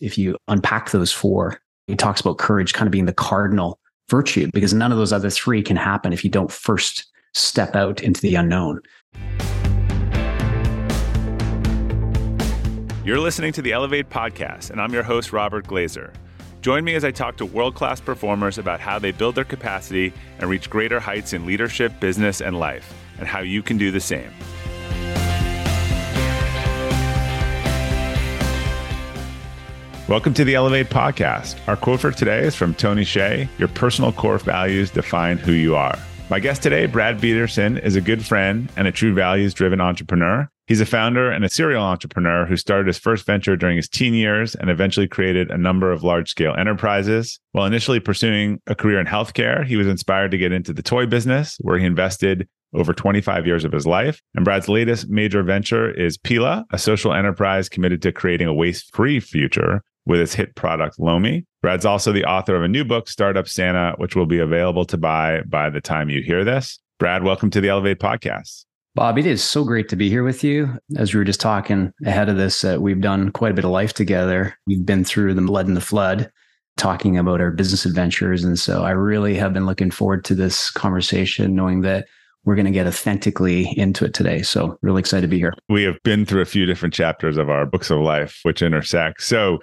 if you unpack those four, he talks about courage kind of being the cardinal virtue, because none of those other three can happen if you don't first step out into the unknown. You're listening to the Elevate Podcast, and I'm your host, Robert Glazer. Join me as I talk to world-class performers about how they build their capacity and reach greater heights in leadership, business, and life, and how you can do the same. Welcome to the Elevate Podcast. Our quote for today is from Tony Shea: your personal core values define who you are. My guest today, Brad Pedersen, is a good friend and a true values-driven entrepreneur. He's a founder and a serial entrepreneur who started his first venture during his teen years and eventually created a number of large-scale enterprises. While initially pursuing a career in healthcare, he was inspired to get into the toy business, where he invested over 25 years of his life. And Brad's latest major venture is Pela, a social enterprise committed to creating a waste-free future with its hit product, Lomi. Brad's also the author of a new book, Startup Santa, which will be available to buy by the time you hear this. Brad, welcome to the Elevate Podcast. Bob, it is so great to be here with you. As we were just talking ahead of this, we've done quite a bit of life together. We've been through the Lead and the Flood, talking about our business adventures. And so I really have been looking forward to this conversation, knowing that we're going to get authentically into it today. So really excited to be here. We have been through a few different chapters of our books of life, which intersect. So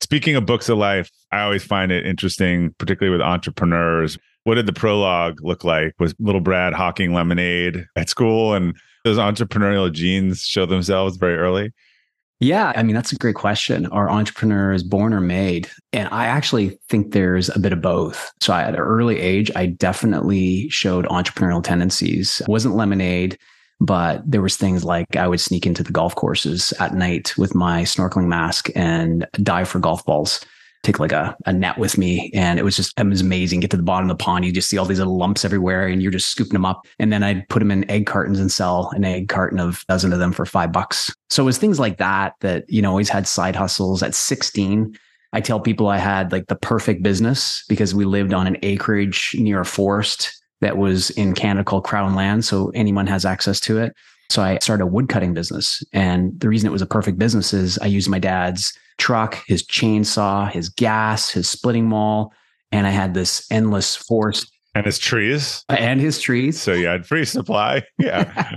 speaking of books of life, I always find it interesting, particularly with entrepreneurs. What did the prologue look like? Was little Brad hawking lemonade at school, and those entrepreneurial genes show themselves very early? Yeah, I mean, that's a great question. Are entrepreneurs born or made? And I actually think there's a bit of both. So at an early age, I definitely showed entrepreneurial tendencies. It wasn't lemonade, but there was things like I would sneak into the golf courses at night with my snorkeling mask and dive for golf balls, take like a net with me. And it was amazing. Get to the bottom of the pond, you just see all these little lumps everywhere and you're just scooping them up. And then I'd put them in egg cartons and sell an egg carton of a dozen of them for $5. So it was things like that, you know, always had side hustles. At 16, I tell people I had like the perfect business because we lived on an acreage near a forest that was in Canada called Crown land. So anyone has access to it. So I started a woodcutting business. And the reason it was a perfect business is I used my dad's truck, his chainsaw, his gas, his splitting maul. And I had this endless forest. And his trees. So you had free supply. Yeah.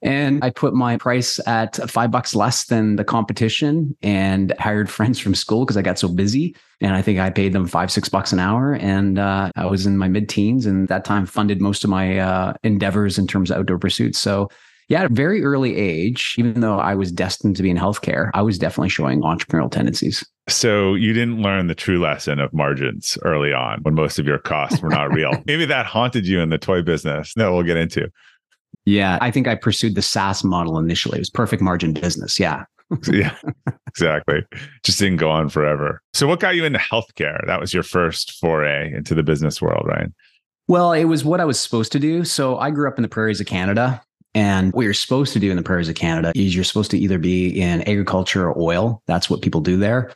And I put my price at $5 less than the competition and hired friends from school because I got so busy. And I think I paid them $5-$6 an hour. And I was in my mid-teens, and that time funded most of my endeavors in terms of outdoor pursuits. So yeah, at a very early age, even though I was destined to be in healthcare, I was definitely showing entrepreneurial tendencies. So you didn't learn the true lesson of margins early on when most of your costs were not real. Maybe that haunted you in the toy business that we'll get into. Yeah, I think I pursued the SaaS model initially. It was perfect margin business. Yeah. Yeah, exactly. Just didn't go on forever. So what got you into healthcare? That was your first foray into the business world, right? Well, it was what I was supposed to do. So I grew up in the prairies of Canada. And what you're supposed to do in the prairies of Canada is you're supposed to either be in agriculture or oil. That's what people do there.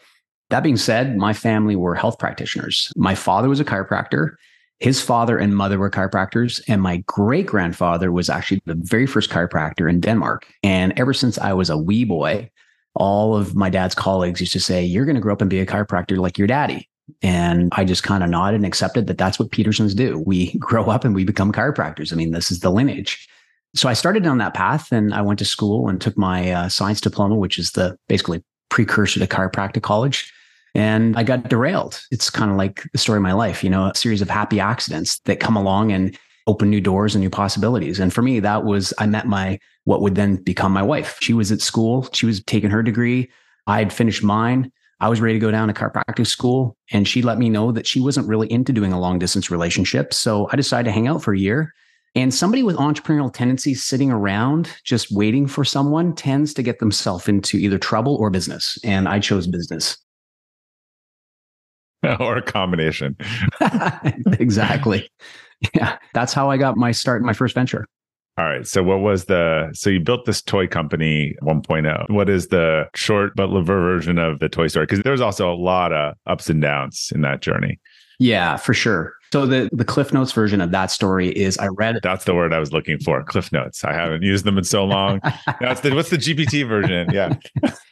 That being said, my family were health practitioners. My father was a chiropractor. His father and mother were chiropractors, and my great-grandfather was actually the very first chiropractor in Denmark. And ever since I was a wee boy, all of my dad's colleagues used to say, you're going to grow up and be a chiropractor like your daddy. And I just kind of nodded and accepted that that's what Pedersens do. We grow up and we become chiropractors. I mean, this is the lineage. So I started down that path, and I went to school and took my science diploma, which is the basically precursor to chiropractic college. And I got derailed. It's kind of like the story of my life, you know, a series of happy accidents that come along and open new doors and new possibilities. And for me, that was, I met what would then become my wife. She was at school. She was taking her degree. I had finished mine. I was ready to go down to chiropractic school. And she let me know that she wasn't really into doing a long distance relationship. So I decided to hang out for a year. And somebody with entrepreneurial tendencies sitting around just waiting for someone tends to get themselves into either trouble or business. And I chose business. Or a combination. Exactly. Yeah. That's how I got my start in my first venture. All right. So so you built this toy company 1.0. What is the short but liver version of the Toy Story? Because there's also a lot of ups and downs in that journey. Yeah, for sure. So the Cliff Notes version of that story is I read... That's the word I was looking for, Cliff Notes. I haven't used them in so long. What's the GPT version? Yeah.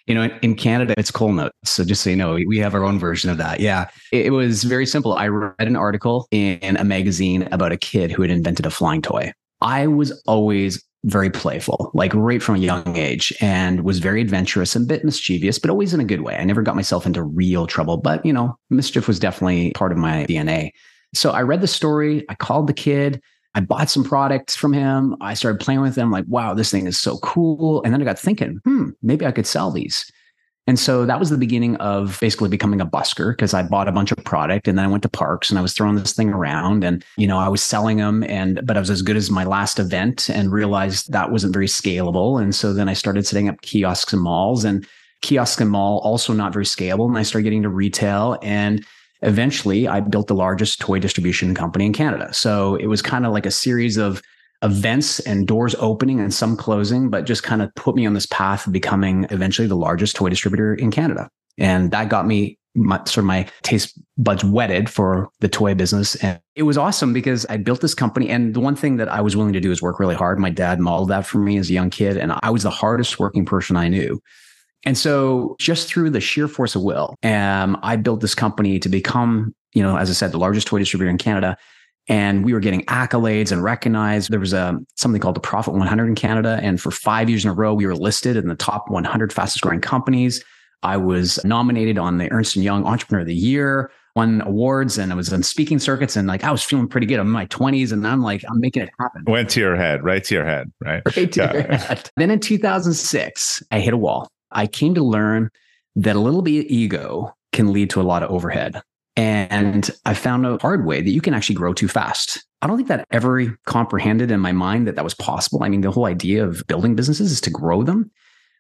You know, in Canada, it's Cole Notes. So just so you know, we have our own version of that. Yeah. It was very simple. I read an article in a magazine about a kid who had invented a flying toy. I was always very playful, like right from a young age, and was very adventurous and a bit mischievous, but always in a good way. I never got myself into real trouble, but you know, mischief was definitely part of my DNA. So I read the story. I called the kid. I bought some products from him. I started playing with them like, wow, this thing is so cool. And then I got thinking, maybe I could sell these. And so that was the beginning of basically becoming a busker, because I bought a bunch of product and then I went to parks and I was throwing this thing around and, you know, I was selling them but I was as good as my last event and realized that wasn't very scalable. And so then I started setting up kiosks and malls, and kiosk and mall also not very scalable. And I started getting to retail, and eventually I built the largest toy distribution company in Canada. So it was kind of like a series of events and doors opening and some closing, but just kind of put me on this path of becoming eventually the largest toy distributor in Canada. And that got me my taste buds whetted for the toy business. And it was awesome because I built this company. And the one thing that I was willing to do is work really hard. My dad modeled that for me as a young kid. And I was the hardest working person I knew. And so just through the sheer force of will, I built this company to become, you know, as I said, the largest toy distributor in Canada. And we were getting accolades and recognized. There was something called the Profit 100 in Canada. And for 5 years in a row, we were listed in the top 100 fastest growing companies. I was nominated on the Ernst & Young Entrepreneur of the Year, won awards, and I was on speaking circuits. And like, I was feeling pretty good. I'm in my 20s and I'm like, I'm making it happen. Went to your head, right to your head, right? Right to your head. Then in 2006, I hit a wall. I came to learn that a little bit of ego can lead to a lot of overhead. And I found a hard way that you can actually grow too fast. I don't think that ever comprehended in my mind that was possible. I mean, the whole idea of building businesses is to grow them.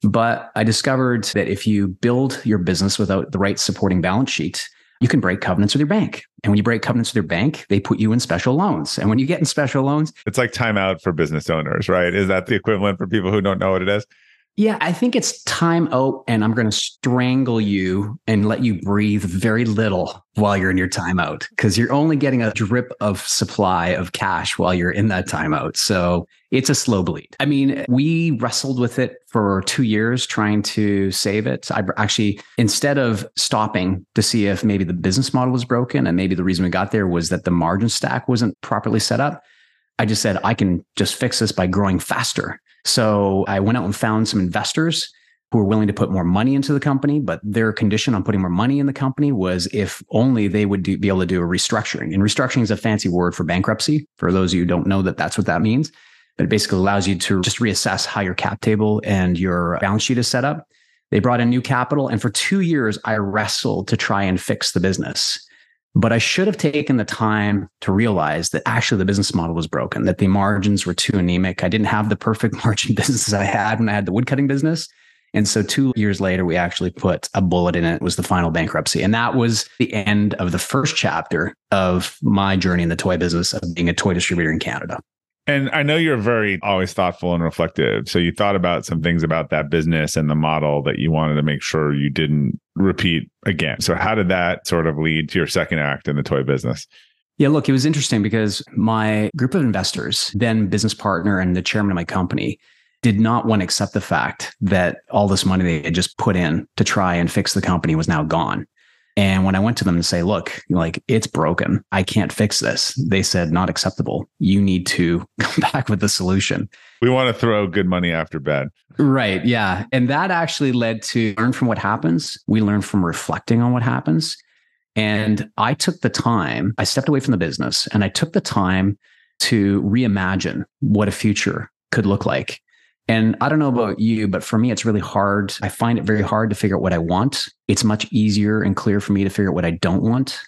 But I discovered that if you build your business without the right supporting balance sheet, you can break covenants with your bank. And when you break covenants with your bank, they put you in special loans. And when you get in special loans... It's like time out for business owners, right? Is that the equivalent for people who don't know what it is? Yeah, I think it's time out, and I'm going to strangle you and let you breathe very little while you're in your timeout, because you're only getting a drip of supply of cash while you're in that timeout. So it's a slow bleed. I mean, we wrestled with it for 2 years trying to save it. I actually, instead of stopping to see if maybe the business model was broken, and maybe the reason we got there was that the margin stack wasn't properly set up, I just said, I can just fix this by growing faster. So I went out and found some investors who were willing to put more money into the company, but their condition on putting more money in the company was if only they would be able to do a restructuring. And restructuring is a fancy word for bankruptcy. For those of you who don't know that, that's what that means. But it basically allows you to just reassess how your cap table and your balance sheet is set up. They brought in new capital. And for 2 years, I wrestled to try and fix the business. But I should have taken the time to realize that actually the business model was broken, that the margins were too anemic. I didn't have the perfect margin business I had when I had the woodcutting business. And so 2 years later, we actually put a bullet in it. It was the final bankruptcy. And that was the end of the first chapter of my journey in the toy business of being a toy distributor in Canada. And I know you're very always thoughtful and reflective. So you thought about some things about that business and the model that you wanted to make sure you didn't repeat again. So how did that sort of lead to your second act in the toy business? Yeah, look, it was interesting because my group of investors, then business partner and the chairman of my company, did not want to accept the fact that all this money they had just put in to try and fix the company was now gone. And when I went to them to say, look, like, it's broken, I can't fix this, they said, not acceptable. You need to come back with a solution. We want to throw good money after bad. Right. Yeah. And that actually led to learn from what happens. We learn from reflecting on what happens. And I took the time, I stepped away from the business and I took the time to reimagine what a future could look like. And I don't know about you, but for me, it's really hard. I find it very hard to figure out what I want. It's much easier and clear for me to figure out what I don't want.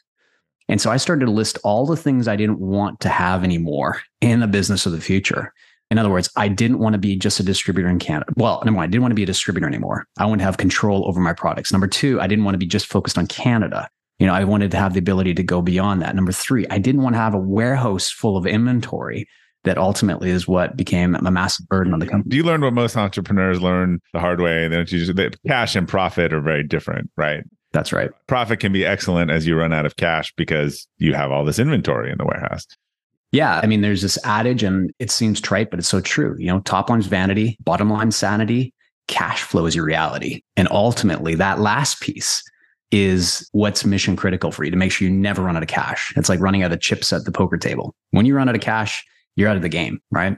And so I started to list all the things I didn't want to have anymore in the business of the future. In other words, I didn't want to be just a distributor in Canada. Well, number one, I didn't want to be a distributor anymore. I want to have control over my products. Number two, I didn't want to be just focused on Canada. You know, I wanted to have the ability to go beyond that. Number three, I didn't want to have a warehouse full of inventory. That ultimately is what became a massive burden on the company. You learned what most entrepreneurs learn the hard way. Cash and profit are very different, right? That's right. Profit can be excellent as you run out of cash because you have all this inventory in the warehouse. Yeah. I mean, there's this adage, and it seems trite, but it's so true. You know, top line's vanity, bottom line sanity, cash flow is your reality. And ultimately, that last piece is what's mission critical for you to make sure you never run out of cash. It's like running out of chips at the poker table. When you run out of cash, you're out of the game, right?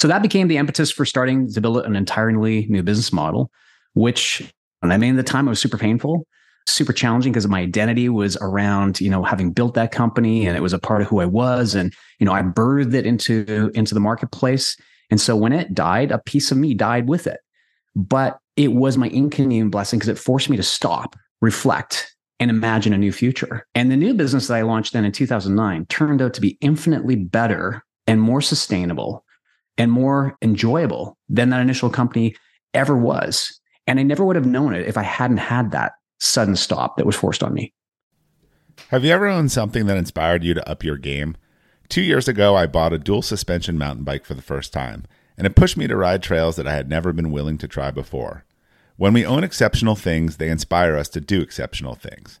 So that became the impetus for starting to build an entirely new business model, which, and I mean, at the time it was super painful, super challenging, because my identity was around, you know, having built that company, and it was a part of who I was. And, you know, I birthed it into the marketplace. And so when it died, a piece of me died with it. But it was my inconvenient blessing because it forced me to stop, reflect, and imagine a new future. And the new business that I launched then in 2009 turned out to be infinitely better and more sustainable and more enjoyable than that initial company ever was. And I never would have known it if I hadn't had that sudden stop that was forced on me. Have you ever owned something that inspired you to up your game? 2 years ago, I bought a dual suspension mountain bike for the first time, and it pushed me to ride trails that I had never been willing to try before. When we own exceptional things, they inspire us to do exceptional things.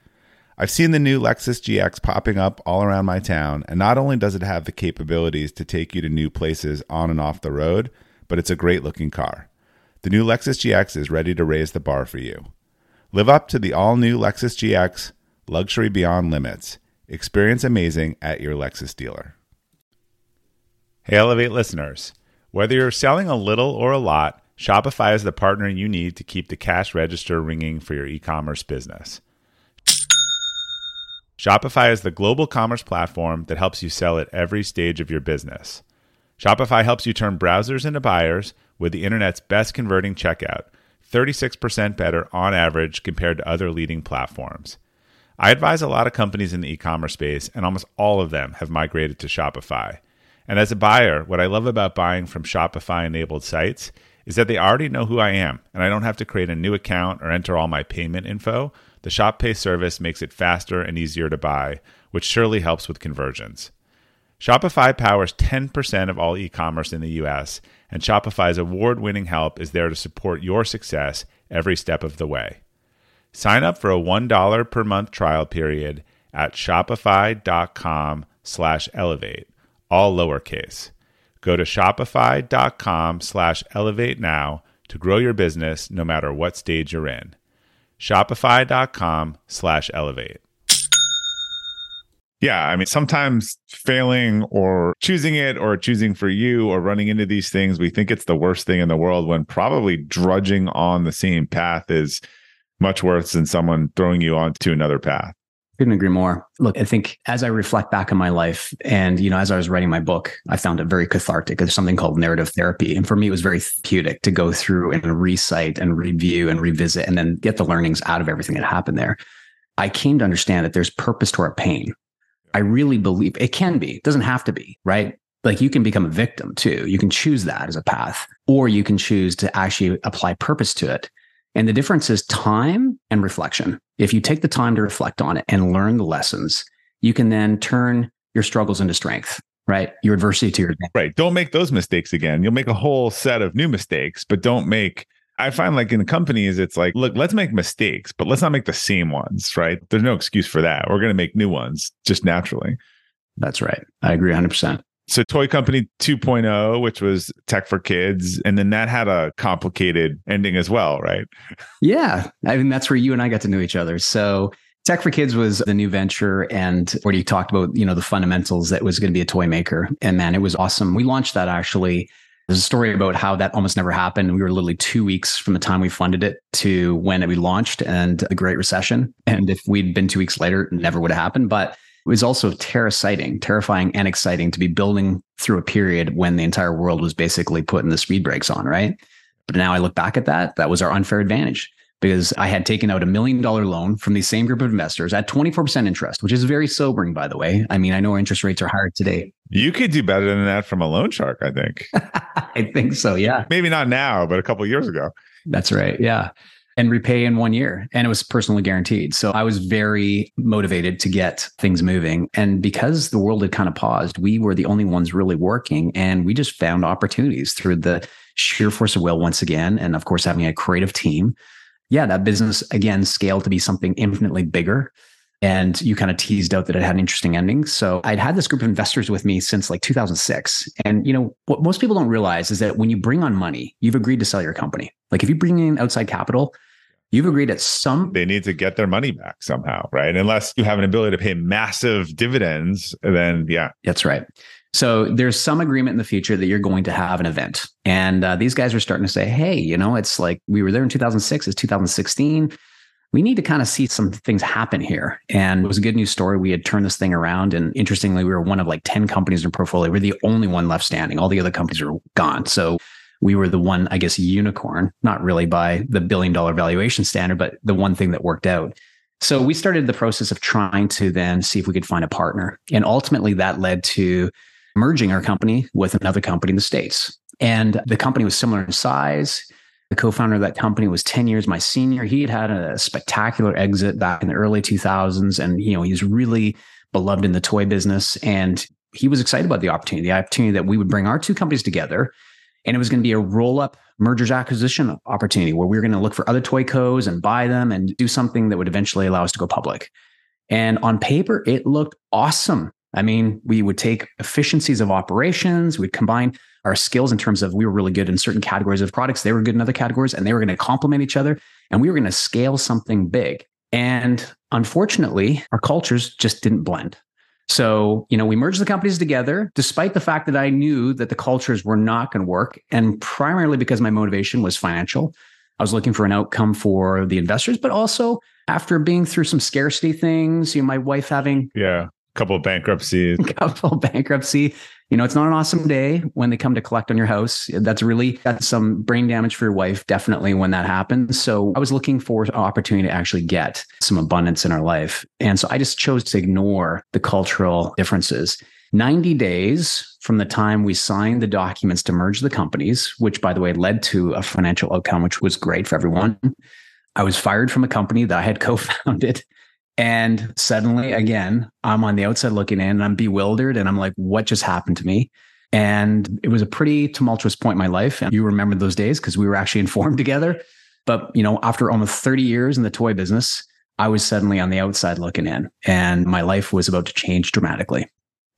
I've seen the new Lexus GX popping up all around my town, and not only does it have the capabilities to take you to new places on and off the road, but it's a great-looking car. The new Lexus GX is ready to raise the bar for you. Live up to the all-new Lexus GX, luxury beyond limits. Experience amazing at your Lexus dealer. Hey, Elevate listeners. Whether you're selling a little or a lot, Shopify is the partner you need to keep the cash register ringing for your e-commerce business. Shopify is the global commerce platform that helps you sell at every stage of your business. Shopify helps you turn browsers into buyers with the internet's best converting checkout, 36% better on average compared to other leading platforms. I advise a lot of companies in the e-commerce space, and almost all of them have migrated to Shopify. And as a buyer, what I love about buying from Shopify-enabled sites is that they already know who I am, and I don't have to create a new account or enter all my payment info. The Shop Pay service makes it faster and easier to buy, which surely helps with conversions. Shopify powers 10% of all e-commerce in the US, and Shopify's award-winning help is there to support your success every step of the way. Sign up for a $1 per month trial period at shopify.com/elevate, all lowercase. Go to shopify.com/elevate now to grow your business no matter what stage you're in. Shopify.com/elevate. Yeah, I mean, sometimes failing or choosing it or choosing for you or running into these things, we think it's the worst thing in the world when probably drudging on the same path is much worse than someone throwing you onto another path. Couldn't agree more. Look, I think as I reflect back on my life and, you know, as I was writing my book, I found it very cathartic. There's something called narrative therapy. And for me, it was very therapeutic to go through and recite and review and revisit and then get the learnings out of everything that happened there. I came to understand that there's purpose to our pain. I really believe it can be. It doesn't have to be, right? Like you can become a victim too. You can choose that as a path, or you can choose to actually apply purpose to it. And the difference is time and reflection. If you take the time to reflect on it and learn the lessons, you can then turn your struggles into strength, right? Your adversity to your advantage. Right. Don't make those mistakes again. You'll make a whole set of new mistakes, but don't make... I find like in the companies, it's like, look, let's make mistakes, but let's not make the same ones, right? There's no excuse for that. We're going to make new ones just naturally. That's right. I agree 100%. So Toy Company 2.0, which was tech for kids, and then that had a complicated ending as well, right? Yeah. I mean, that's where you and I got to know each other. So Tech for Kids was the new venture, and where you talked about, you know, the fundamentals that was going to be a toy maker. And man, it was awesome. We launched that actually. There's a story about how that almost never happened. We were literally 2 weeks from the time we funded it to when we launched and the Great Recession. And if we'd been 2 weeks later, it never would have happened. But it was also terrifying and exciting to be building through a period when the entire world was basically putting the speed brakes on, right? But now I look back at that, that was our unfair advantage. because I had taken out $1 million loan from the same group of investors at 24% interest, which is very sobering, by the way. I mean, I know interest rates are higher today. You could do better than that from a loan shark, I think. I think so, yeah. Maybe not now, but a couple of years ago. That's right, yeah. And repay in 1 year. And it was personally guaranteed. So I was very motivated to get things moving. And because the world had kind of paused, we were the only ones really working. And we just found opportunities through the sheer force of will once again. And of course, having a creative team. Yeah, that business, again, scaled to be something infinitely bigger. And you kind of teased out that it had an interesting ending. So I'd had this group of investors with me since like 2006. And you know what most people don't realize is that when you bring on money, you've agreed to sell your company. Like if you bring in outside capital, you've agreed at some... They need to get their money back somehow, right? Unless you have an ability to pay massive dividends, then yeah. That's right. So there's some agreement in the future that you're going to have an event. And these guys are starting to say, hey, you know, it's like we were there in 2006, it's 2016. We need to kind of see some things happen here. And it was a good news story. We had turned this thing around. And interestingly, we were one of like 10 companies in our portfolio. We're the only one left standing. All the other companies are gone. So we were the one, I guess, unicorn, not really by the $1 billion valuation standard, but the one thing that worked out. So we started the process of trying to then see if we could find a partner. And ultimately that led to merging our company with another company in the States. And the company was similar in size. The co-founder of that company was 10 years my senior. He had had a spectacular exit back in the early 2000s. And, you know, he's really beloved in the toy business. And he was excited about the opportunity that we would bring our two companies together. And it was going to be a roll-up mergers acquisition opportunity where we were going to look for other toy cos and buy them and do something that would eventually allow us to go public. And on paper, it looked awesome. I mean, we would take efficiencies of operations. We'd combine our skills in terms of we were really good in certain categories of products. They were good in other categories and they were going to complement each other. And we were going to scale something big. And unfortunately, our cultures just didn't blend. So, you know, we merged the companies together, despite the fact that I knew that the cultures were not going to work. And primarily because my motivation was financial. I was looking for an outcome for the investors, but also after being through some scarcity things, you know, my wife having... Yeah. Couple bankruptcy. You know, it's not an awesome day when they come to collect on your house. That's some brain damage for your wife, definitely, when that happens. So I was looking for an opportunity to actually get some abundance in our life. And so I just chose to ignore the cultural differences. 90 days from the time we signed the documents to merge the companies, which, by the way, led to a financial outcome, which was great for everyone. I was fired from a company that I had co-founded. And suddenly, again, I'm on the outside looking in and I'm bewildered and I'm like, what just happened to me? And it was a pretty tumultuous point in my life. And you remember those days because we were actually in Forum together. But, you know, after almost 30 years in the toy business, I was suddenly on the outside looking in and my life was about to change dramatically.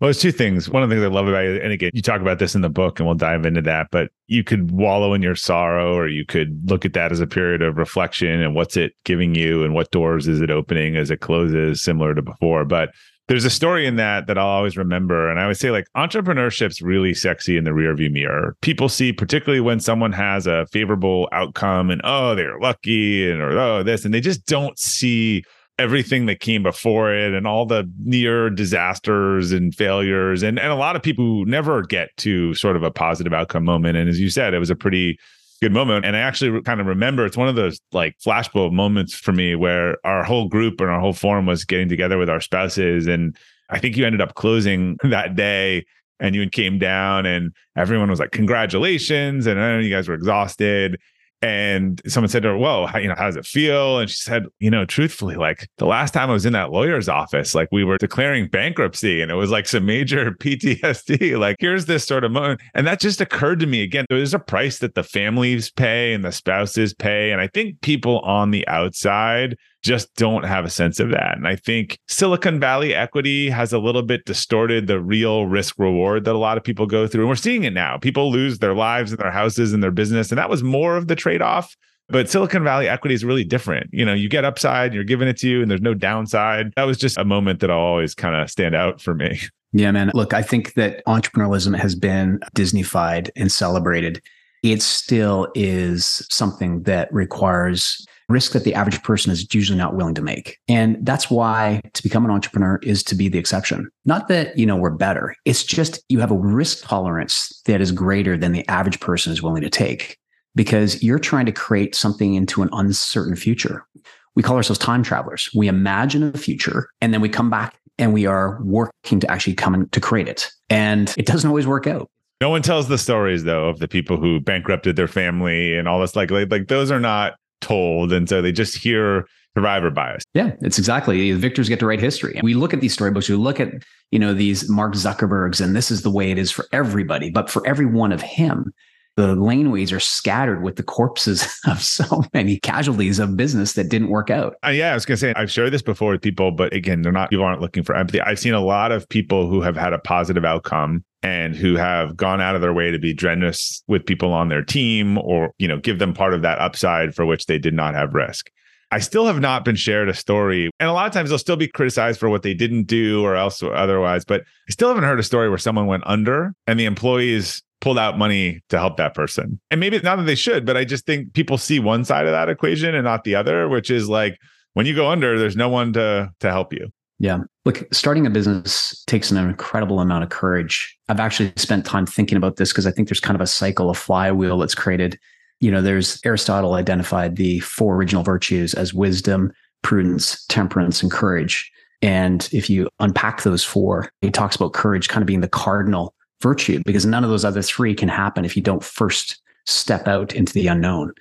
Well, there's two things. One of the things I love about it, and again, you talk about this in the book and we'll dive into that, but you could wallow in your sorrow or you could look at that as a period of reflection and what's it giving you and what doors is it opening as it closes, similar to before. But there's a story in that I'll always remember. And I would say like entrepreneurship's really sexy in the rearview mirror. People see, particularly when someone has a favorable outcome and, oh, they're lucky and, or, oh, this, and they just don't see everything that came before it and all the near disasters and failures and a lot of people who never get to sort of a positive outcome moment. And as you said, it was a pretty good moment. And I actually kind of remember it's one of those like flashbulb moments for me where our whole group and our whole forum was getting together with our spouses. And I think you ended up closing that day and you came down and everyone was like, congratulations. And I know you guys were exhausted. And someone said to her, well, you know, how does it feel? And she said, you know, truthfully, like the last time I was in that lawyer's office, like we were declaring bankruptcy and it was like some major PTSD. Like, here's this sort of moment. And that just occurred to me again. There's a price that the families pay and the spouses pay. And I think people on the outside just don't have a sense of that. And I think Silicon Valley equity has a little bit distorted the real risk reward that a lot of people go through. And we're seeing it now. People lose their lives and their houses and their business. And that was more of the trade-off. But Silicon Valley equity is really different. You know, you get upside, you're giving it to you, and there's no downside. That was just a moment that I'll always kind of stand out for me. Yeah, man. Look, I think that entrepreneurialism has been Disney-fied and celebrated. It still is something that requires risk that the average person is usually not willing to make. And that's why to become an entrepreneur is to be the exception. Not that, you know, we're better. It's just you have a risk tolerance that is greater than the average person is willing to take. because you're trying to create something into an uncertain future. We call ourselves time travelers. We imagine a future and then we come back and we are working to actually come to create it. And it doesn't always work out. No one tells the stories, though, of the people who bankrupted their family and all this. Like those are not told. And so they just hear survivor bias. Yeah, it's exactly. The victors get to write history. And we look at these storybooks, we look at, these Mark Zuckerbergs, and this is the way it is for everybody. But for every one of him, the laneways are scattered with the corpses of so many casualties of business that didn't work out. I was going to say, I've shared this before with people, but again, people aren't looking for empathy. I've seen a lot of people who have had a positive outcome and who have gone out of their way to be generous with people on their team or, give them part of that upside for which they did not have risk. I still have not been shared a story. And a lot of times they'll still be criticized for what they didn't do or else or otherwise. But I still haven't heard a story where someone went under and the employees pulled out money to help that person. And maybe not that they should, but I just think people see one side of that equation and not the other, which is like, when you go under, there's no one to help you. Yeah. Look, starting a business takes an incredible amount of courage. I've actually spent time thinking about this because I think there's kind of a cycle, a flywheel that's created. There's Aristotle identified the four original virtues as wisdom, prudence, temperance, and courage. And if you unpack those four, he talks about courage kind of being the cardinal virtue because none of those other three can happen if you don't first step out into the unknown.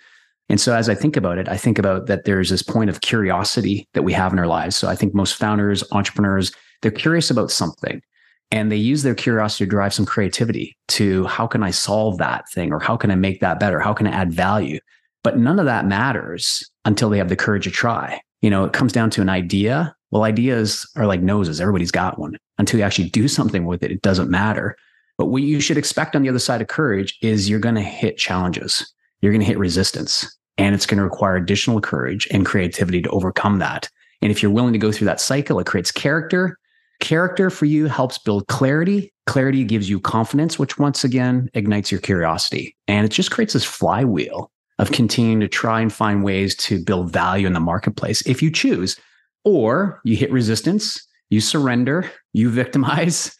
And so as I think about it, I think about that there's this point of curiosity that we have in our lives. So I think most founders, entrepreneurs, they're curious about something. And they use their curiosity to drive some creativity to how can I solve that thing or how can I make that better? How can I add value? But none of that matters until they have the courage to try. It comes down to an idea. Well, ideas are like noses. Everybody's got one. Until you actually do something with it, it doesn't matter. But what you should expect on the other side of courage is you're going to hit challenges. You're going to hit resistance. And it's going to require additional courage and creativity to overcome that. And if you're willing to go through that cycle, it creates character. Character for you helps build clarity. Clarity gives you confidence, which once again ignites your curiosity. And it just creates this flywheel of continuing to try and find ways to build value in the marketplace if you choose. Or you hit resistance, you surrender, you victimize,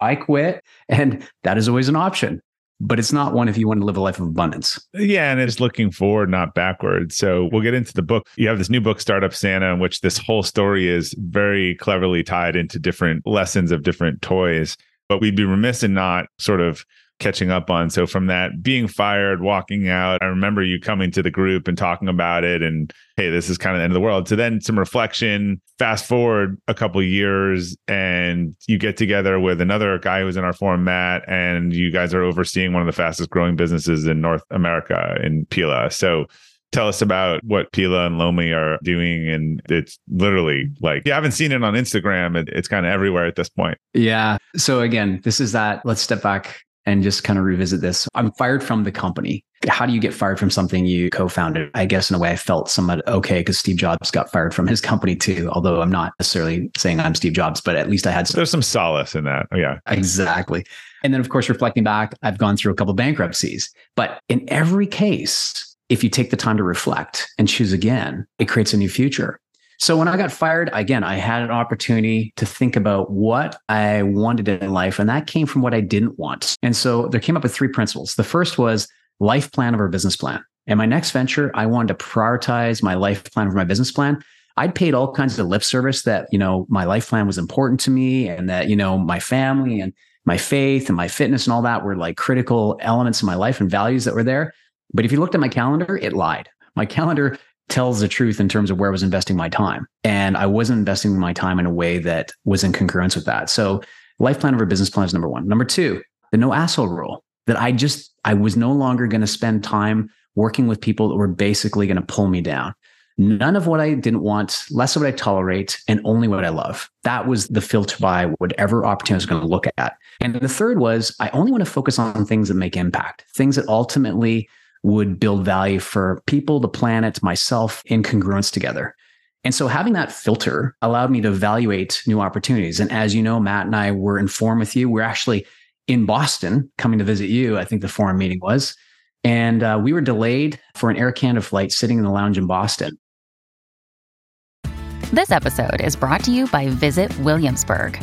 I quit. And that is always an option. But it's not one if you want to live a life of abundance. Yeah, and it's looking forward, not backward. So we'll get into the book. You have this new book, Startup Santa, in which this whole story is very cleverly tied into different lessons of different toys. But we'd be remiss in not sort of catching up on. So from that, being fired, walking out, I remember you coming to the group and talking about it and, hey, this is kind of the end of the world. So then some reflection, fast forward a couple of years and you get together with another guy who was in our forum, Matt, and you guys are overseeing one of the fastest growing businesses in North America in Pela. So tell us about what Pela and Lomi are doing. And it's literally like, you haven't seen it on Instagram. It's kind of everywhere at this point. Yeah. So again, this is that, let's step back and just kind of revisit this. I'm fired from the company. How do you get fired from something you co-founded? I guess in a way I felt somewhat okay because Steve Jobs got fired from his company too, although I'm not necessarily saying I'm Steve Jobs, but at least I had some. There's some solace in that. Yeah, exactly. And then of course, reflecting back, I've gone through a couple of bankruptcies, but in every case, if you take the time to reflect and choose again, it creates a new future. So when I got fired, again, I had an opportunity to think about what I wanted in life, and that came from what I didn't want. And so there came up with three principles. The first was life plan over business plan. And my next venture, I wanted to prioritize my life plan over my business plan. I'd paid all kinds of lip service that, my life plan was important to me and that, my family and my faith and my fitness and all that were like critical elements of my life and values that were there. But if you looked at my calendar, it lied. My calendar tells the truth in terms of where I was investing my time. And I wasn't investing my time in a way that was in congruence with that. So life plan over business plan is number one. Number two, the no asshole rule, that I was no longer going to spend time working with people that were basically going to pull me down. None of what I didn't want, less of what I tolerate, and only what I love. That was the filter by whatever opportunity I was going to look at. And the third was, I only want to focus on things that make impact, things that ultimately would build value for people, the planet, myself, in congruence together. And so having that filter allowed me to evaluate new opportunities. And as you know, Matt and I were in forum with you. We're actually in Boston coming to visit you. I think the forum meeting was. And we were delayed for an Air Canada flight sitting in the lounge in Boston. This episode is brought to you by Visit Williamsburg.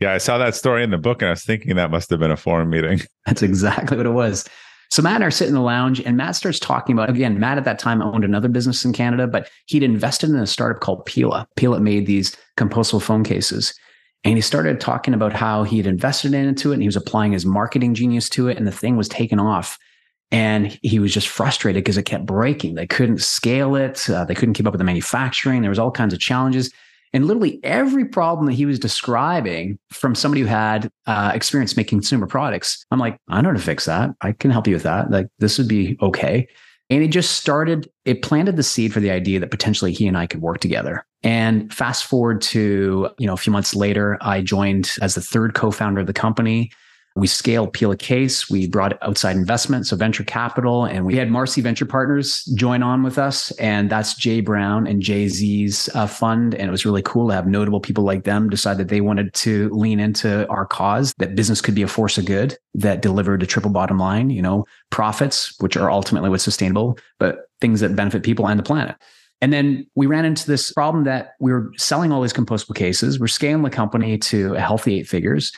Yeah, I saw that story in the book and I was thinking that must have been a forum meeting. That's exactly what it was. So Matt and I are sitting in the lounge and Matt starts talking about, again, Matt at that time owned another business in Canada, but he'd invested in a startup called Pela. Pela made these compostable phone cases. And he started talking about how he'd invested into it and he was applying his marketing genius to it and the thing was taken off. And he was just frustrated because it kept breaking. They couldn't scale it. They couldn't keep up with the manufacturing. There was all kinds of challenges. And literally every problem that he was describing from somebody who had experience making consumer products, I'm like, I know how to fix that. I can help you with that. Like, this would be okay. And it just started, it planted the seed for the idea that potentially he and I could work together. And fast forward to, a few months later, I joined as the third co-founder of the company. We scaled Pela Case. We brought outside investment, so venture capital, and we had Marcy Venture Partners join on with us. And that's Jay Brown and Jay Z's fund. And it was really cool to have notable people like them decide that they wanted to lean into our cause, that business could be a force of good that delivered a triple bottom line, profits, which are ultimately what's sustainable, but things that benefit people and the planet. And then we ran into this problem that we were selling all these compostable cases. We're scaling the company to a healthy 8 figures.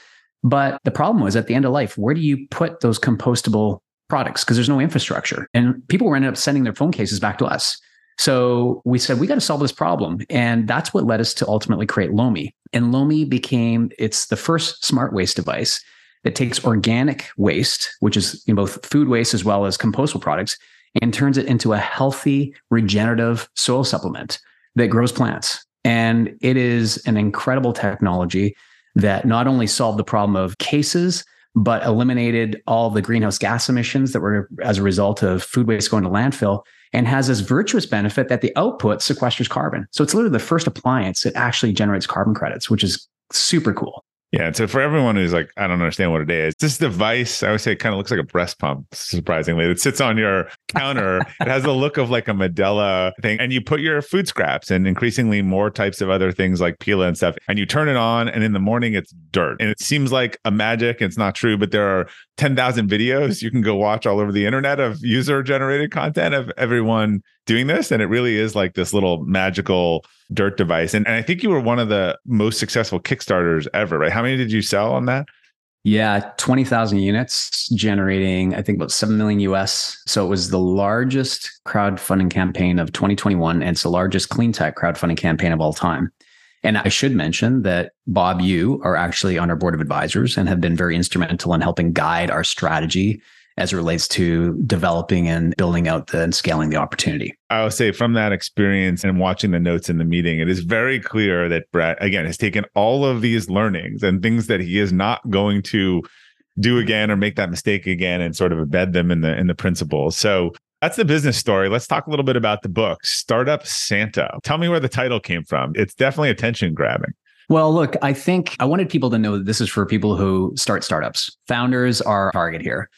But the problem was at the end of life, where do you put those compostable products? Because there's no infrastructure and people ended up sending their phone cases back to us. So we said, we got to solve this problem. And that's what led us to ultimately create Lomi. And Lomi became, it's the first smart waste device that takes organic waste, which is both food waste as well as compostable products, and turns it into a healthy regenerative soil supplement that grows plants. And it is an incredible technology that not only solved the problem of cases, but eliminated all the greenhouse gas emissions that were as a result of food waste going to landfill, and has this virtuous benefit that the output sequesters carbon. So it's literally the first appliance that actually generates carbon credits, which is super cool. Yeah. And so for everyone who's like, I don't understand what it is, this device, I would say it kind of looks like a breast pump, surprisingly. It sits on your counter. It has the look of like a Medela thing. And you put your food scraps and increasingly more types of other things like Pela and stuff. And you turn it on and in the morning it's dirt. And it seems like a magic. It's not true, but there are 10,000 videos you can go watch all over the internet of user-generated content of everyone doing this. And it really is like this little magical dirt device. And I think you were one of the most successful Kickstarters ever, right? How many did you sell on that? Yeah, 20,000 units generating, I think about 7 million US. So it was the largest crowdfunding campaign of 2021. And it's the largest clean tech crowdfunding campaign of all time. And I should mention that Bob, you are actually on our board of advisors and have been very instrumental in helping guide our strategy as it relates to developing and building out and scaling the opportunity. I would say from that experience and watching the notes in the meeting, it is very clear that Brad, again, has taken all of these learnings and things that he is not going to do again or make that mistake again and sort of embed them in the principles. So that's the business story. Let's talk a little bit about the book, Startup Santa. Tell me where the title came from. It's definitely attention grabbing. Well, look, I think I wanted people to know that this is for people who start startups. Founders are our target here.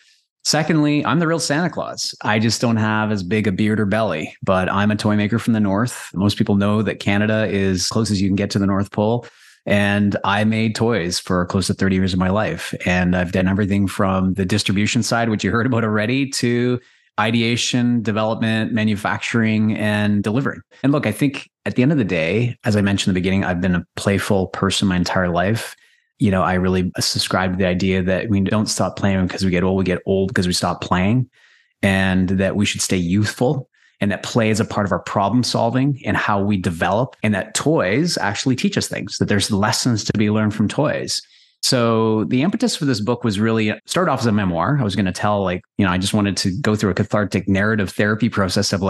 Secondly, I'm the real Santa Claus. I just don't have as big a beard or belly, but I'm a toy maker from the North. Most people know that Canada is as close as you can get to the North Pole. And I made toys for close to 30 years of my life. And I've done everything from the distribution side, which you heard about already, to ideation, development, manufacturing, and delivering. And look, I think at the end of the day, as I mentioned in the beginning, I've been a playful person my entire life. I really subscribe to the idea that we don't stop playing because we get old. We get old because we stop playing, and that we should stay youthful, and that play is a part of our problem solving and how we develop, and that toys actually teach us things, that there's lessons to be learned from toys. So the impetus for this book was really start off as a memoir. I was going to tell I just wanted to go through a cathartic narrative therapy process of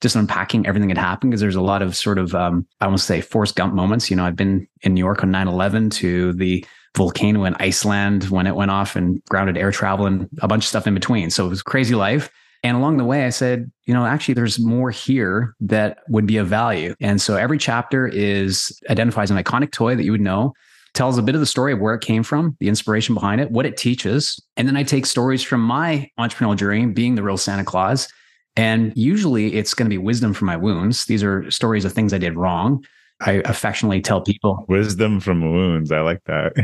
just unpacking everything that happened, because there's a lot of sort of, I won't say Forrest Gump moments. I've been in New York on 9/11 to the volcano in Iceland when it went off and grounded air travel and a bunch of stuff in between. So it was a crazy life. And along the way, I said, actually, there's more here that would be of value. And so every chapter identifies an iconic toy that you would know, tells a bit of the story of where it came from, the inspiration behind it, what it teaches. And then I take stories from my entrepreneurial journey, being the real Santa Claus. And usually it's going to be wisdom from my wounds. These are stories of things I did wrong. I affectionately tell people. Wisdom from wounds. I like that.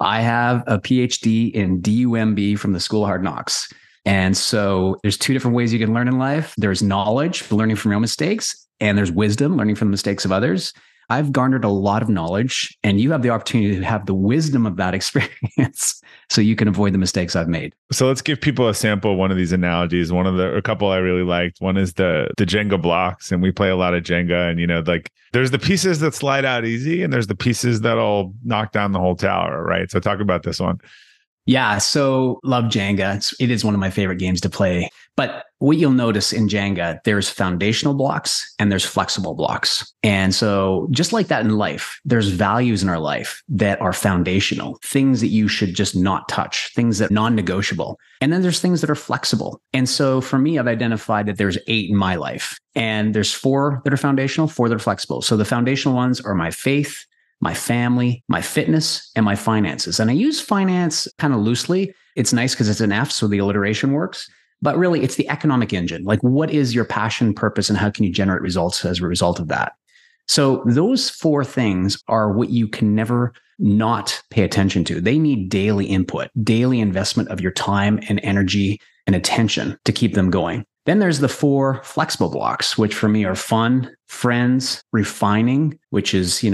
I have a PhD in DUMB from the School of Hard Knocks. And so there's two different ways you can learn in life. There's knowledge, learning from your own mistakes, and there's wisdom, learning from the mistakes of others. I've garnered a lot of knowledge, and you have the opportunity to have the wisdom of that experience so you can avoid the mistakes I've made. So let's give people a sample of one of these analogies. A couple I really liked. One is the Jenga blocks, and we play a lot of Jenga, and there's the pieces that slide out easy and there's the pieces that'll knock down the whole tower, right? So talk about this one. Yeah. So love Jenga. It is one of my favorite games to play. But what you'll notice in Jenga, there's foundational blocks and there's flexible blocks. And so just like that in life, there's values in our life that are foundational, things that you should just not touch, things that are non-negotiable. And then there's things that are flexible. And so for me, I've identified that there's 8 in my life, and there's 4 that are foundational, 4 that are flexible. So the foundational ones are my faith, my family, my fitness, and my finances. And I use finance kind of loosely. It's nice because it's an F, so the alliteration works. But really, it's the economic engine. What is your passion, purpose, and how can you generate results as a result of that? So those 4 things are what you can never not pay attention to. They need daily input, daily investment of your time and energy and attention to keep them going. Then there's the 4 flexible blocks, which for me are fun, friends, refining, which is,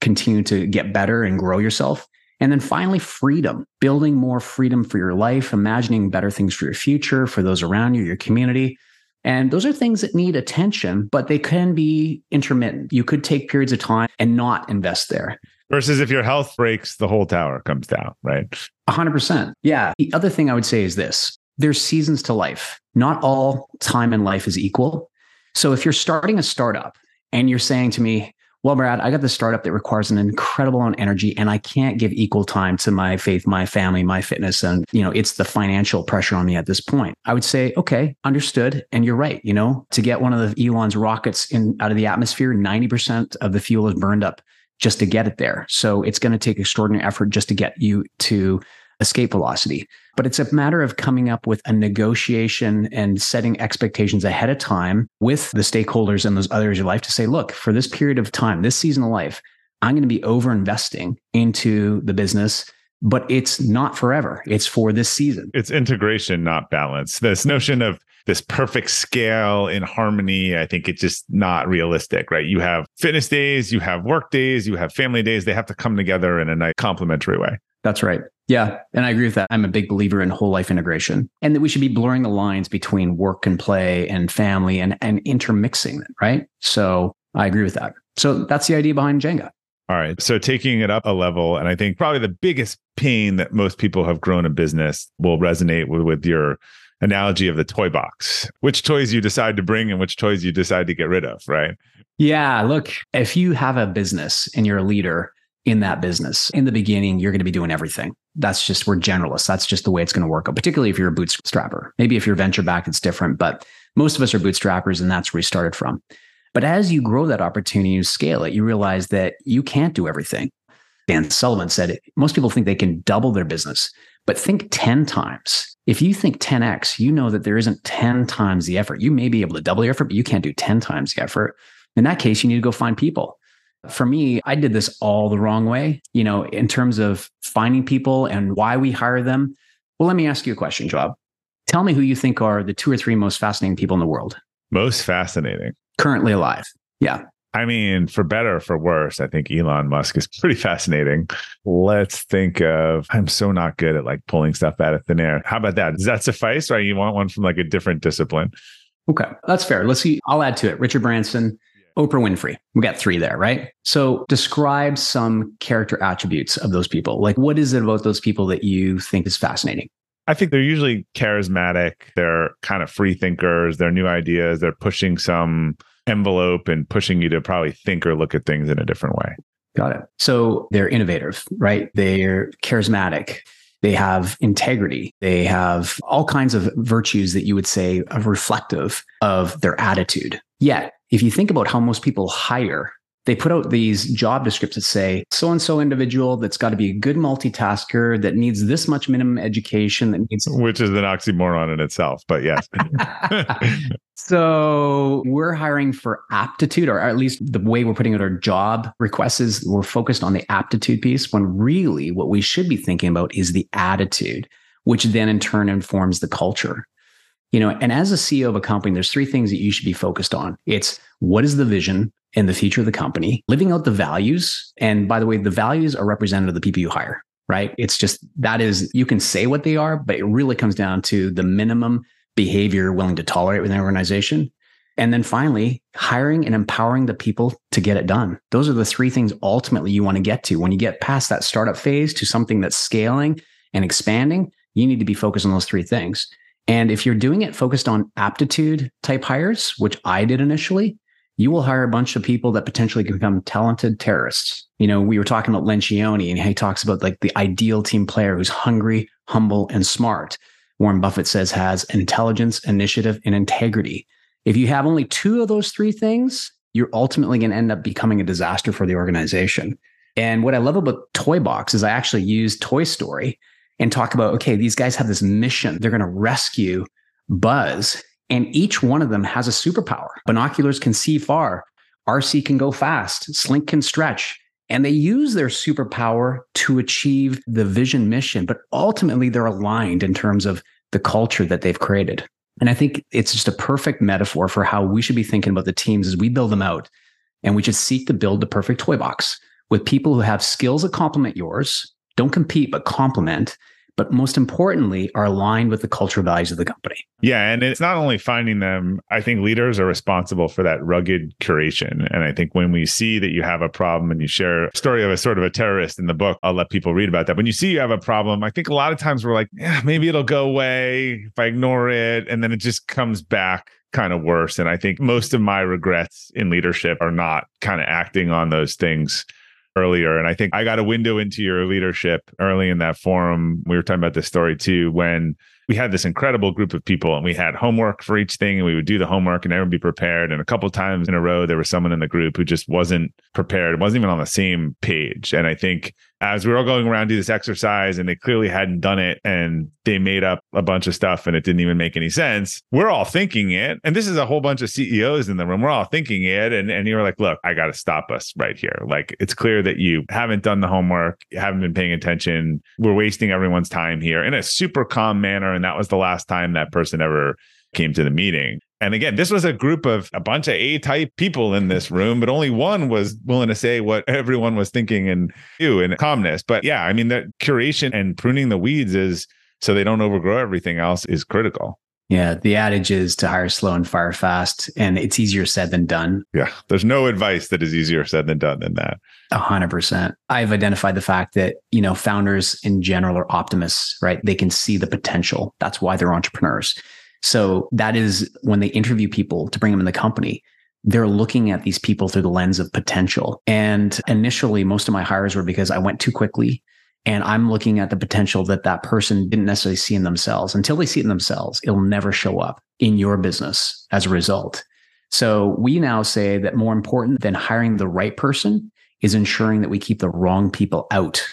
continue to get better and grow yourself. And then finally, freedom, building more freedom for your life, imagining better things for your future, for those around you, your community. And those are things that need attention, but they can be intermittent. You could take periods of time and not invest there. Versus if your health breaks, the whole tower comes down, right? 100%. Yeah. The other thing I would say is this, there's seasons to life. Not all time in life is equal. So if you're starting a startup and you're saying to me, well, Brad, I got this startup that requires an incredible amount of energy and I can't give equal time to my faith, my family, my fitness. And, it's the financial pressure on me at this point. I would say, okay, understood. And you're right. To get one of Elon's rockets out of the atmosphere, 90% of the fuel is burned up just to get it there. So it's going to take extraordinary effort just to get you to escape velocity. But it's a matter of coming up with a negotiation and setting expectations ahead of time with the stakeholders and those others in your life to say, look, for this period of time, this season of life, I'm going to be over-investing into the business, but it's not forever. It's for this season. It's integration, not balance. This notion of this perfect scale in harmony, I think it's just not realistic, right? You have fitness days, you have work days, you have family days. They have to come together in a nice complementary way. That's right. Yeah. And I agree with that. I'm a big believer in whole life integration and that we should be blurring the lines between work and play and family and intermixing them, right? So I agree with that. So that's the idea behind Jenga. All right. So taking it up a level, and I think probably the biggest pain that most people have grown in business will resonate with your analogy of the toy box, which toys you decide to bring and which toys you decide to get rid of, right? Yeah. Look, if you have a business and you're a leader in that business, in the beginning, you're going to be doing everything. We're generalists. That's just the way it's going to work, particularly if you're a bootstrapper. Maybe if you're venture-backed, it's different, but most of us are bootstrappers and that's where we started from. But as you grow that opportunity, you scale it, you realize that you can't do everything. Dan Sullivan said it, most people think they can double their business, but think 10 times. If you think 10x, you know that there isn't 10 times the effort. You may be able to double your effort, but you can't do 10 times the effort. In that case, you need to go find people. For me, I did this all the wrong way, in terms of finding people and why we hire them. Well, let me ask you a question, Joab. Tell me who you think are the 2 or 3 most fascinating people in the world. Most fascinating. Currently alive. Yeah. I mean, for better or for worse, I think Elon Musk is pretty fascinating. Let's think of, I'm so not good at pulling stuff out of thin air. How about that? Does that suffice? Right? You want one from a different discipline. Okay. That's fair. Let's see. I'll add to it. Richard Branson. Oprah Winfrey. We got three there, right? So describe some character attributes of those people. Like, what is it about those people that you think is fascinating? I think they're usually charismatic. They're kind of free thinkers. They're new ideas. They're pushing some envelope and pushing you to probably think or look at things in a different way. Got it. So they're innovative, right? They're charismatic. They have integrity. They have all kinds of virtues that you would say are reflective of their attitude. Yet, if you think about how most people hire, they put out these job descriptions that say, so-and-so individual that's got to be a good multitasker, that needs this much minimum education, that needs... Which is an oxymoron in itself, but yes. So we're hiring for aptitude, or at least the way we're putting out our job requests is we're focused on the aptitude piece, when really what we should be thinking about is the attitude, which then in turn informs the culture. You know, and as a CEO of a company, there's three things that you should be focused on. It's what is the vision and the future of the company, living out the values. And by the way, the values are representative of the people you hire, right? It's just, that is, you can say what they are, but it really comes down to the minimum behavior you're willing to tolerate within an organization. And then finally, hiring and empowering the people to get it done. Those are the three things ultimately you want to get to. When you get past that startup phase to something that's scaling and expanding, you need to be focused on those three things. And if you're doing it focused on aptitude type hires, which I did initially, you will hire a bunch of people that potentially can become talented terrorists. You know, we were talking about Lencioni, and he talks about like the ideal team player who's hungry, humble, and smart. Warren Buffett says has intelligence, initiative, and integrity. If you have only two of those three things, you're ultimately going to end up becoming a disaster for the organization. And what I love about Toy Box is I actually use Toy Story and talk about, okay, these guys have this mission. They're going to rescue Buzz. And each one of them has a superpower. Binoculars can see far. RC can go fast. Slink can stretch. And they use their superpower to achieve the vision mission. But ultimately, they're aligned in terms of the culture that they've created. And I think it's just a perfect metaphor for how we should be thinking about the teams as we build them out. And we should seek to build the perfect toy box with people who have skills that complement yours, don't compete, but complement. But most importantly, are aligned with the cultural values of the company. Yeah. And it's not only finding them, I think leaders are responsible for that rugged curation. And I think when we see that you have a problem, and you share a story of a sort of a terrorist in the book, I'll let people read about that. When you see you have a problem, I think a lot of times we're like, yeah, maybe it'll go away if I ignore it. And then it just comes back kind of worse. And I think most of my regrets in leadership are not kind of acting on those things earlier. And I think I got a window into your leadership early in that forum. We were talking about this story too, when we had this incredible group of people and we had homework for each thing, and we would do the homework and everyone be prepared. And a couple of times in a row, there was someone in the group who just wasn't prepared, wasn't even on the same page. And I think as we were all going around do this exercise, and they clearly hadn't done it, and they made up a bunch of stuff and it didn't even make any sense. We're all thinking it. And this is a whole bunch of CEOs in the room. We're all thinking it. And you're like, look, I got to stop us right here. Like, it's clear that you haven't done the homework, you haven't been paying attention. We're wasting everyone's time here in a super calm manner. And that was the last time that person ever came to the meeting. And again, this was a group of a bunch of A-type people in this room, but only one was willing to say what everyone was thinking and calmness. But yeah, I mean, that curation and pruning the weeds is so they don't overgrow everything else is critical. Yeah. The adage is to hire slow and fire fast. And it's easier said than done. Yeah. There's no advice that is easier said than done than that. 100%. I've identified the fact that, you know, founders in general are optimists, right? They can see the potential. That's why they're entrepreneurs. So that is when they interview people to bring them in the company, they're looking at these people through the lens of potential. And initially, most of my hires were because I went too quickly. And I'm looking at the potential that that person didn't necessarily see in themselves. Until they see it in themselves, it'll never show up in your business as a result. So we now say that more important than hiring the right person is ensuring that we keep the wrong people out.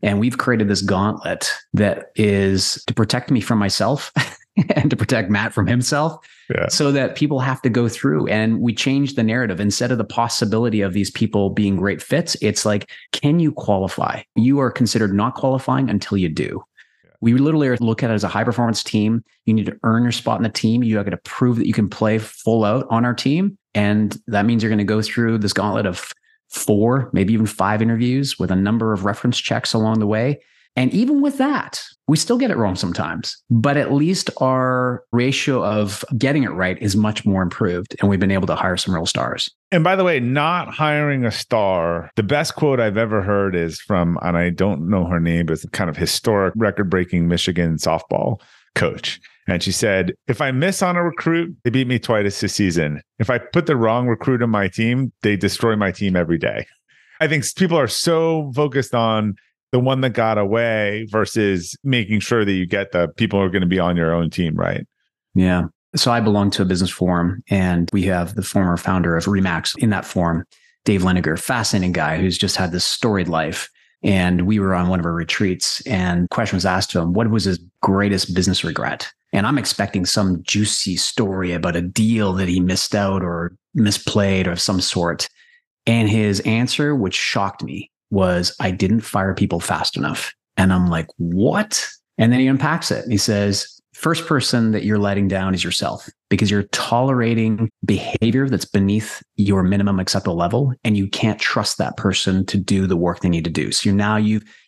And we've created this gauntlet that is to protect me from myself and to protect Matt from himself, so that people have to go through, and we change the narrative. Instead of the possibility of these people being great fits, it's like, can you qualify? You are considered not qualifying until you do. Yeah. We literally look at it as a high performance team. You need to earn your spot in the team. You are going to prove that you can play full out on our team. And that means you're going to go through this gauntlet of 4, maybe even 5 interviews with a number of reference checks along the way. And even with that, we still get it wrong sometimes, but at least our ratio of getting it right is much more improved. And we've been able to hire some real stars. And by the way, not hiring a star, the best quote I've ever heard is from, and I don't know her name, but it's a kind of historic record-breaking Michigan softball coach. And she said, if I miss on a recruit, they beat me twice this season. If I put the wrong recruit on my team, they destroy my team every day. I think people are so focused on the one that got away versus making sure that you get the people who are going to be on your own team, right? Yeah. So I belong to a business forum, and we have the former founder of Remax in that forum, Dave Liniger, fascinating guy who's just had this storied life. And we were on one of our retreats, and the question was asked to him, what was his greatest business regret? And I'm expecting some juicy story about a deal that he missed out or misplayed or of some sort. And his answer, which shocked me, was, I didn't fire people fast enough. And I'm like, what? And then he unpacks it. He says, first person that you're letting down is yourself, because you're tolerating behavior that's beneath your minimum acceptable level, and you can't trust that person to do the work they need to do. So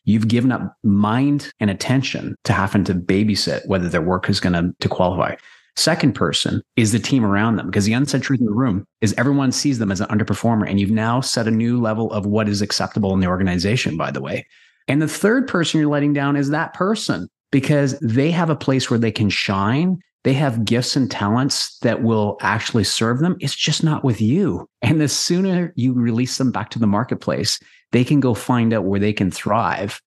you've given up mind and attention to having to babysit whether their work is going to qualify. Second person is the team around them, because the unsaid truth in the room is everyone sees them as an underperformer, and you've now set a new level of what is acceptable in the organization, by the way. And the third person you're letting down is that person, because they have a place where they can shine. They have gifts and talents that will actually serve them. It's just not with you. And the sooner you release them back to the marketplace, they can go find out where they can thrive.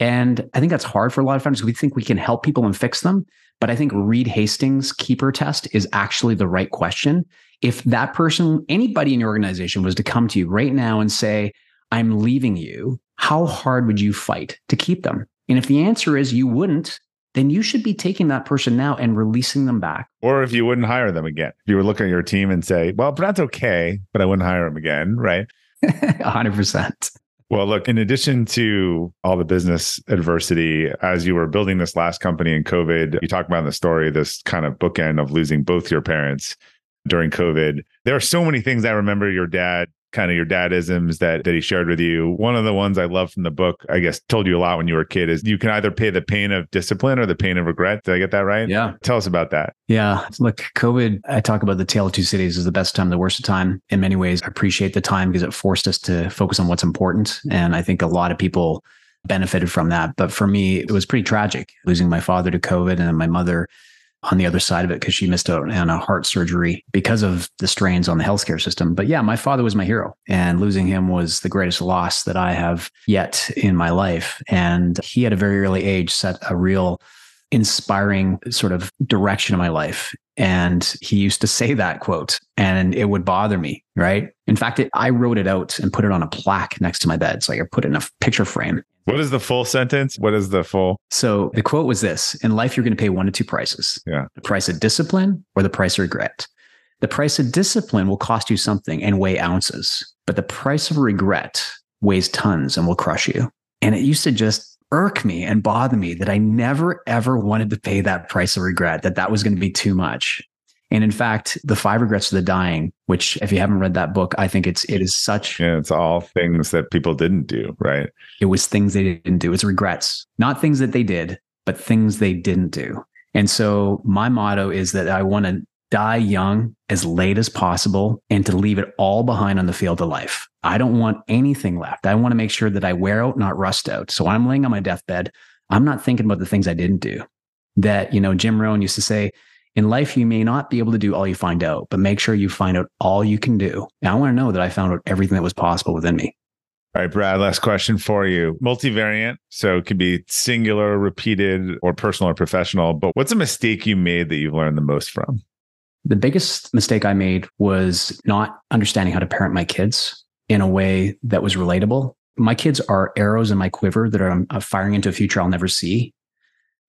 And I think that's hard for a lot of founders. We think we can help people and fix them. But I think Reed Hastings' keeper test is actually the right question. If that person, anybody in your organization, was to come to you right now and say, I'm leaving you, how hard would you fight to keep them? And if the answer is you wouldn't, then you should be taking that person now and releasing them back. Or if you wouldn't hire them again, if you were looking at your team and say, well, but that's okay, but I wouldn't hire them again, right? 100%. Well, look, in addition to all the business adversity, as you were building this last company in COVID, you talk about in the story, this kind of bookend of losing both your parents during COVID. There are so many things I remember your dad, kind of your dad-isms that he shared with you. One of the ones I love from the book, I guess, told you a lot when you were a kid, is you can either pay the pain of discipline or the pain of regret. Did I get that right? Yeah. Tell us about that. Yeah. Look, COVID, I talk about the tale of two cities is the best time, the worst time. In many ways, I appreciate the time because it forced us to focus on what's important. And I think a lot of people benefited from that. But for me, it was pretty tragic losing my father to COVID and my mother on the other side of it, because she missed out on a heart surgery because of the strains on the healthcare system. But yeah, my father was my hero, and losing him was the greatest loss that I have yet in my life. And he at a very early age set a real inspiring sort of direction in my life. And he used to say that quote, and it would bother me, right? In fact, I wrote it out and put it on a plaque next to my bed. So I put it in a picture frame. What is the full sentence? What is the full? So the quote was this: in life, you're going to pay one of two prices. Yeah. The price of discipline or the price of regret. The price of discipline will cost you something and weigh ounces, but the price of regret weighs tons and will crush you. And it used to just irk me and bother me that I never, ever wanted to pay that price of regret, that was going to be too much. And in fact, the 5 regrets of the dying, which if you haven't read that book, I think it is such... Yeah, it's all things that people didn't do, right? It was things they didn't do. It's regrets, not things that they did, but things they didn't do. And so my motto is that I want to die young as late as possible and to leave it all behind on the field of life. I don't want anything left. I want to make sure that I wear out, not rust out. So when I'm laying on my deathbed, I'm not thinking about the things I didn't do. That, you know, Jim Rohn used to say, in life, you may not be able to do all you find out, but make sure you find out all you can do. And I want to know that I found out everything that was possible within me. All right, Brad, last question for you. Multivariant, so it could be singular, repeated, or personal or professional, but what's a mistake you made that you've learned the most from? The biggest mistake I made was not understanding how to parent my kids in a way that was relatable. My kids are arrows in my quiver that I'm firing into a future I'll never see.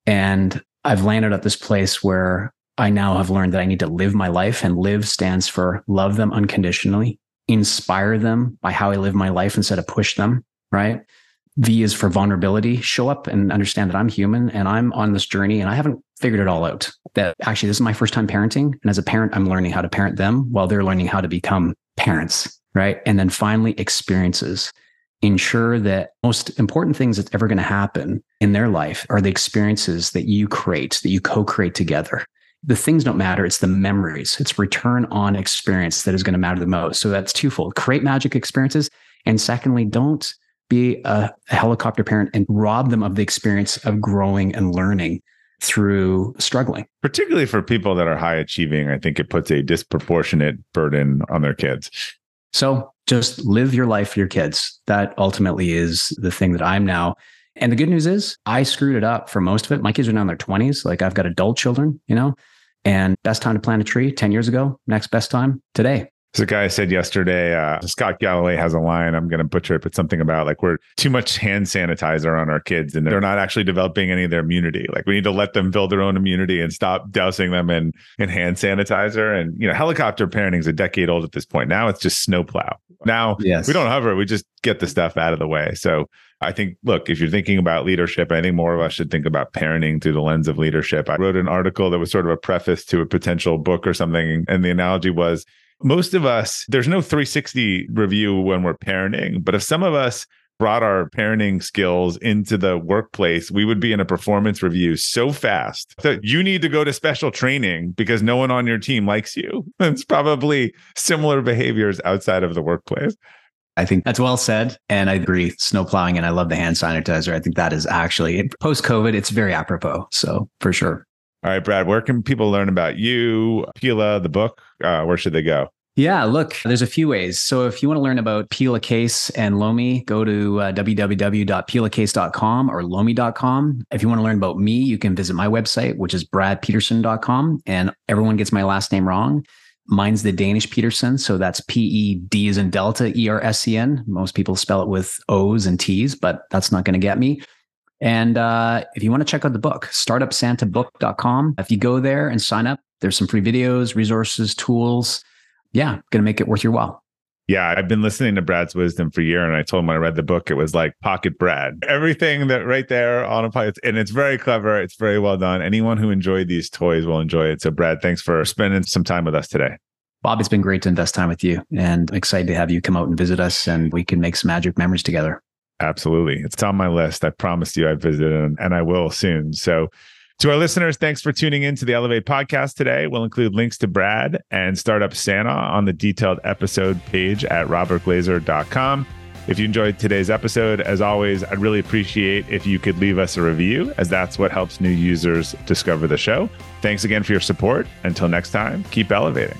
And I've landed at this place where I now have learned that I need to live my life, and live stands for love them unconditionally, inspire them by how I live my life instead of push them, right? V is for vulnerability, show up and understand that I'm human and I'm on this journey and I haven't figured it all out. That actually, this is my first time parenting. And as a parent, I'm learning how to parent them while they're learning how to become parents, right? And then finally, experiences. ensure that most important things that's ever going to happen in their life are the experiences that you create, that you co-create together. The things don't matter. It's the memories. It's return on experience that is going to matter the most. So that's twofold. Create magic experiences. And secondly, don't be a helicopter parent and rob them of the experience of growing and learning through struggling. Particularly for people that are high achieving, I think it puts a disproportionate burden on their kids. So just live your life for your kids. That ultimately is the thing that I'm now. And the good news is I screwed it up for most of it. My kids are now in their 20s. Like, I've got adult children, you know, and best time to plant a tree 10 years ago. Next best time today. So a guy said yesterday, Scott Galloway has a line, I'm going to butcher it, but something about like, we're too much hand sanitizer on our kids and they're not actually developing any of their immunity. Like, we need to let them build their own immunity and stop dousing them in hand sanitizer. And, you know, helicopter parenting is a decade old at this point. Now it's just snowplow. Now yes. We don't hover, we just get the stuff out of the way. So I think, look, if you're thinking about leadership, I think more of us should think about parenting through the lens of leadership. I wrote an article that was sort of a preface to a potential book or something. And the analogy was, most of us, there's no 360 review when we're parenting, but if some of us brought our parenting skills into the workplace, we would be in a performance review so fast that you need to go to special training because no one on your team likes you. It's probably similar behaviors outside of the workplace. I think that's well said. And I agree, snow plowing, and I love the hand sanitizer. I think that is actually, post-COVID, it's very apropos. So for sure. All right, Brad, where can people learn about you, Pela, the book? Where should they go? Yeah, look, there's a few ways. So if you want to learn about Pela Case and Lomi, go to www.pelacase.com or lomi.com. If you want to learn about me, you can visit my website, which is bradpedersen.com. And everyone gets my last name wrong. Mine's the Danish Petersen. So that's P-E-D as in Delta, E-R-S-E-N. Most people spell it with O's and T's, but that's not going to get me. And if you want to check out the book, startupsantabook.com. If you go there and sign up, there's some free videos, resources, tools. Yeah, going to make it worth your while. Yeah, I've been listening to Brad's wisdom for a year, and I told him when I read the book, it was like pocket Brad. Everything that right there on a pocket, and it's very clever. It's very well done. Anyone who enjoyed these toys will enjoy it. So Brad, thanks for spending some time with us today. Bob, it's been great to invest time with you, and I'm excited to have you come out and visit us, and we can make some magic memories together. Absolutely. It's on my list. I promised you I'd visit and I will soon. So to our listeners, thanks for tuning in to the Elevate podcast today. We'll include links to Brad and Startup Santa on the detailed episode page at robertglazer.com. If you enjoyed today's episode, as always, I'd really appreciate if you could leave us a review, as that's what helps new users discover the show. Thanks again for your support. Until next time, keep elevating.